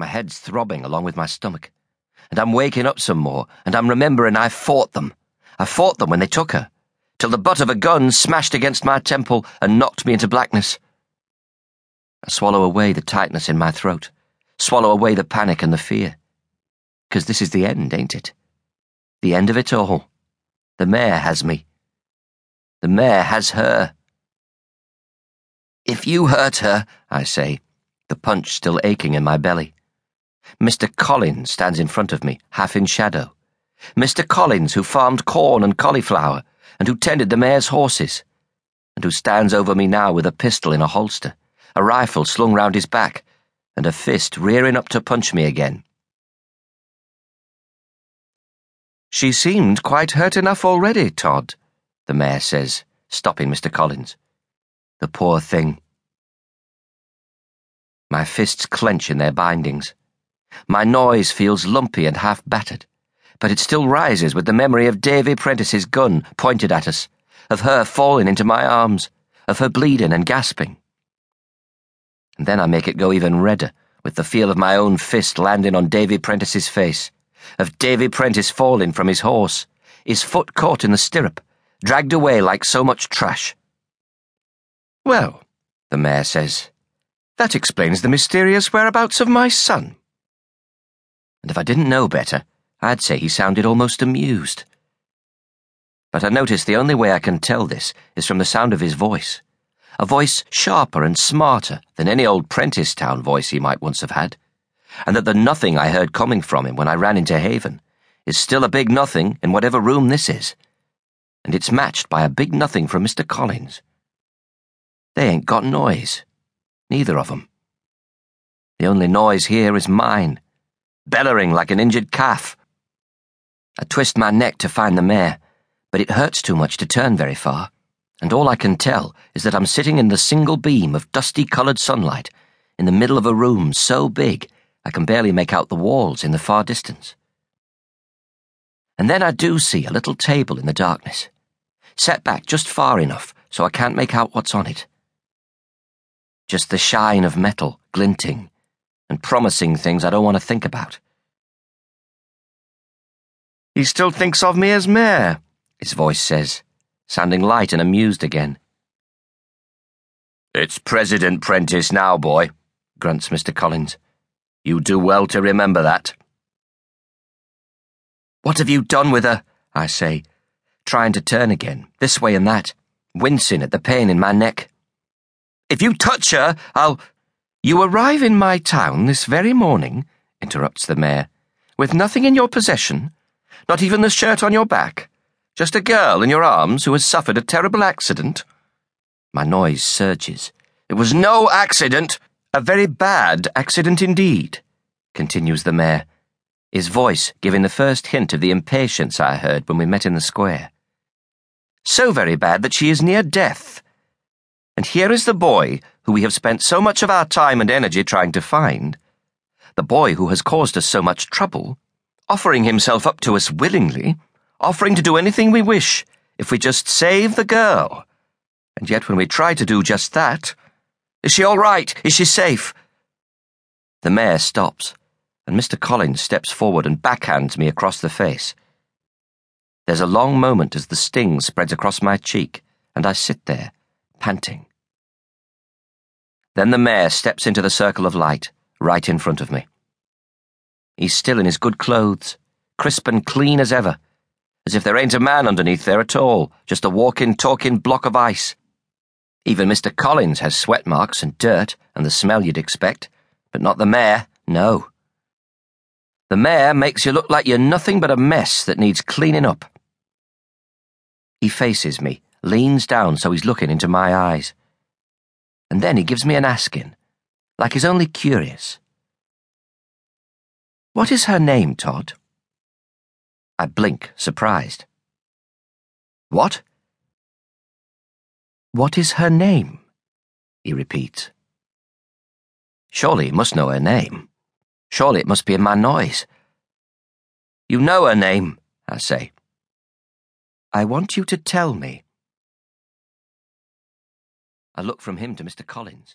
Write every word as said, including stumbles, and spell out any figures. My head's throbbing along with my stomach. And I'm waking up some more, and I'm remembering I fought them. I fought them when they took her, till the butt of a gun smashed against my temple and knocked me into blackness. I swallow away the tightness in my throat, swallow away the panic and the fear. 'Cause this is the end, ain't it? The end of it all. The mayor has me. The mayor has her. If you hurt her, I say, the punch still aching in my belly. Mister Collins stands in front of me, half in shadow. Mister Collins, who farmed corn and cauliflower, and who tended the mayor's horses, and who stands over me now with a pistol in a holster, a rifle slung round his back, and a fist rearing up to punch me again. "She seemed quite hurt enough already, Todd," the mayor says, stopping Mister Collins. The poor thing. My fists clench in their bindings. My noise feels lumpy and half battered, but it still rises with the memory of Davy Prentiss's gun pointed at us, of her falling into my arms, of her bleeding and gasping. And then I make it go even redder, with the feel of my own fist landing on Davy Prentiss's face, of Davy Prentiss falling from his horse, his foot caught in the stirrup, dragged away like so much trash. "Well," the mayor says, "that explains the mysterious whereabouts of my son." And if I didn't know better, I'd say he sounded almost amused. But I notice the only way I can tell this is from the sound of his voice, a voice sharper and smarter than any old Prentisstown voice he might once have had, and that the nothing I heard coming from him when I ran into Haven is still a big nothing in whatever room this is, and it's matched by a big nothing from Mister Collins. They ain't got noise, neither of 'em. The only noise here is mine, bellowing like an injured calf. I twist my neck to find the mare, but it hurts too much to turn very far, and all I can tell is that I'm sitting in the single beam of dusty-coloured sunlight in the middle of a room so big I can barely make out the walls in the far distance. And then I do see a little table in the darkness, set back just far enough so I can't make out what's on it. Just the shine of metal glinting and promising things I don't want to think about. "He still thinks of me as mayor," his voice says, sounding light and amused again. "It's President Prentiss now, boy," grunts Mister Collins. "You do well to remember that." "What have you done with her?" I say, trying to turn again, this way and that, wincing at the pain in my neck. "If you touch her, I'll—" "You arrive in my town this very morning," interrupts the mayor, "with nothing in your possession, not even the shirt on your back, just a girl in your arms who has suffered a terrible accident." My noise surges. "It was no accident. A very bad accident indeed," continues the mayor, his voice giving the first hint of the impatience I heard when we met in the square. "So very bad that she is near death. And here is the boy who we have spent so much of our time and energy trying to find, the boy who has caused us so much trouble, offering himself up to us willingly, offering to do anything we wish if we just save the girl. And yet when we try to do just that— Is she all right? Is she safe?" The mayor stops, and Mister Collins steps forward and backhands me across the face. There's a long moment as the sting spreads across my cheek, and I sit there, panting. Then the mayor steps into the circle of light, right in front of me. He's still in his good clothes, crisp and clean as ever, as if there ain't a man underneath there at all, just a walking, talking block of ice. Even Mister Collins has sweat marks and dirt and the smell you'd expect, but not the mayor, no. The mayor makes you look like you're nothing but a mess that needs cleaning up. He faces me, leans down so he's looking into my eyes. And then he gives me an asking, like he's only curious. "What is her name, Todd?" I blink, surprised. "What?" "What is her name?" he repeats. Surely he must know her name. Surely it must be in my noise. "You know her name," I say. "I want you to tell me." I look from him to Mister Collins.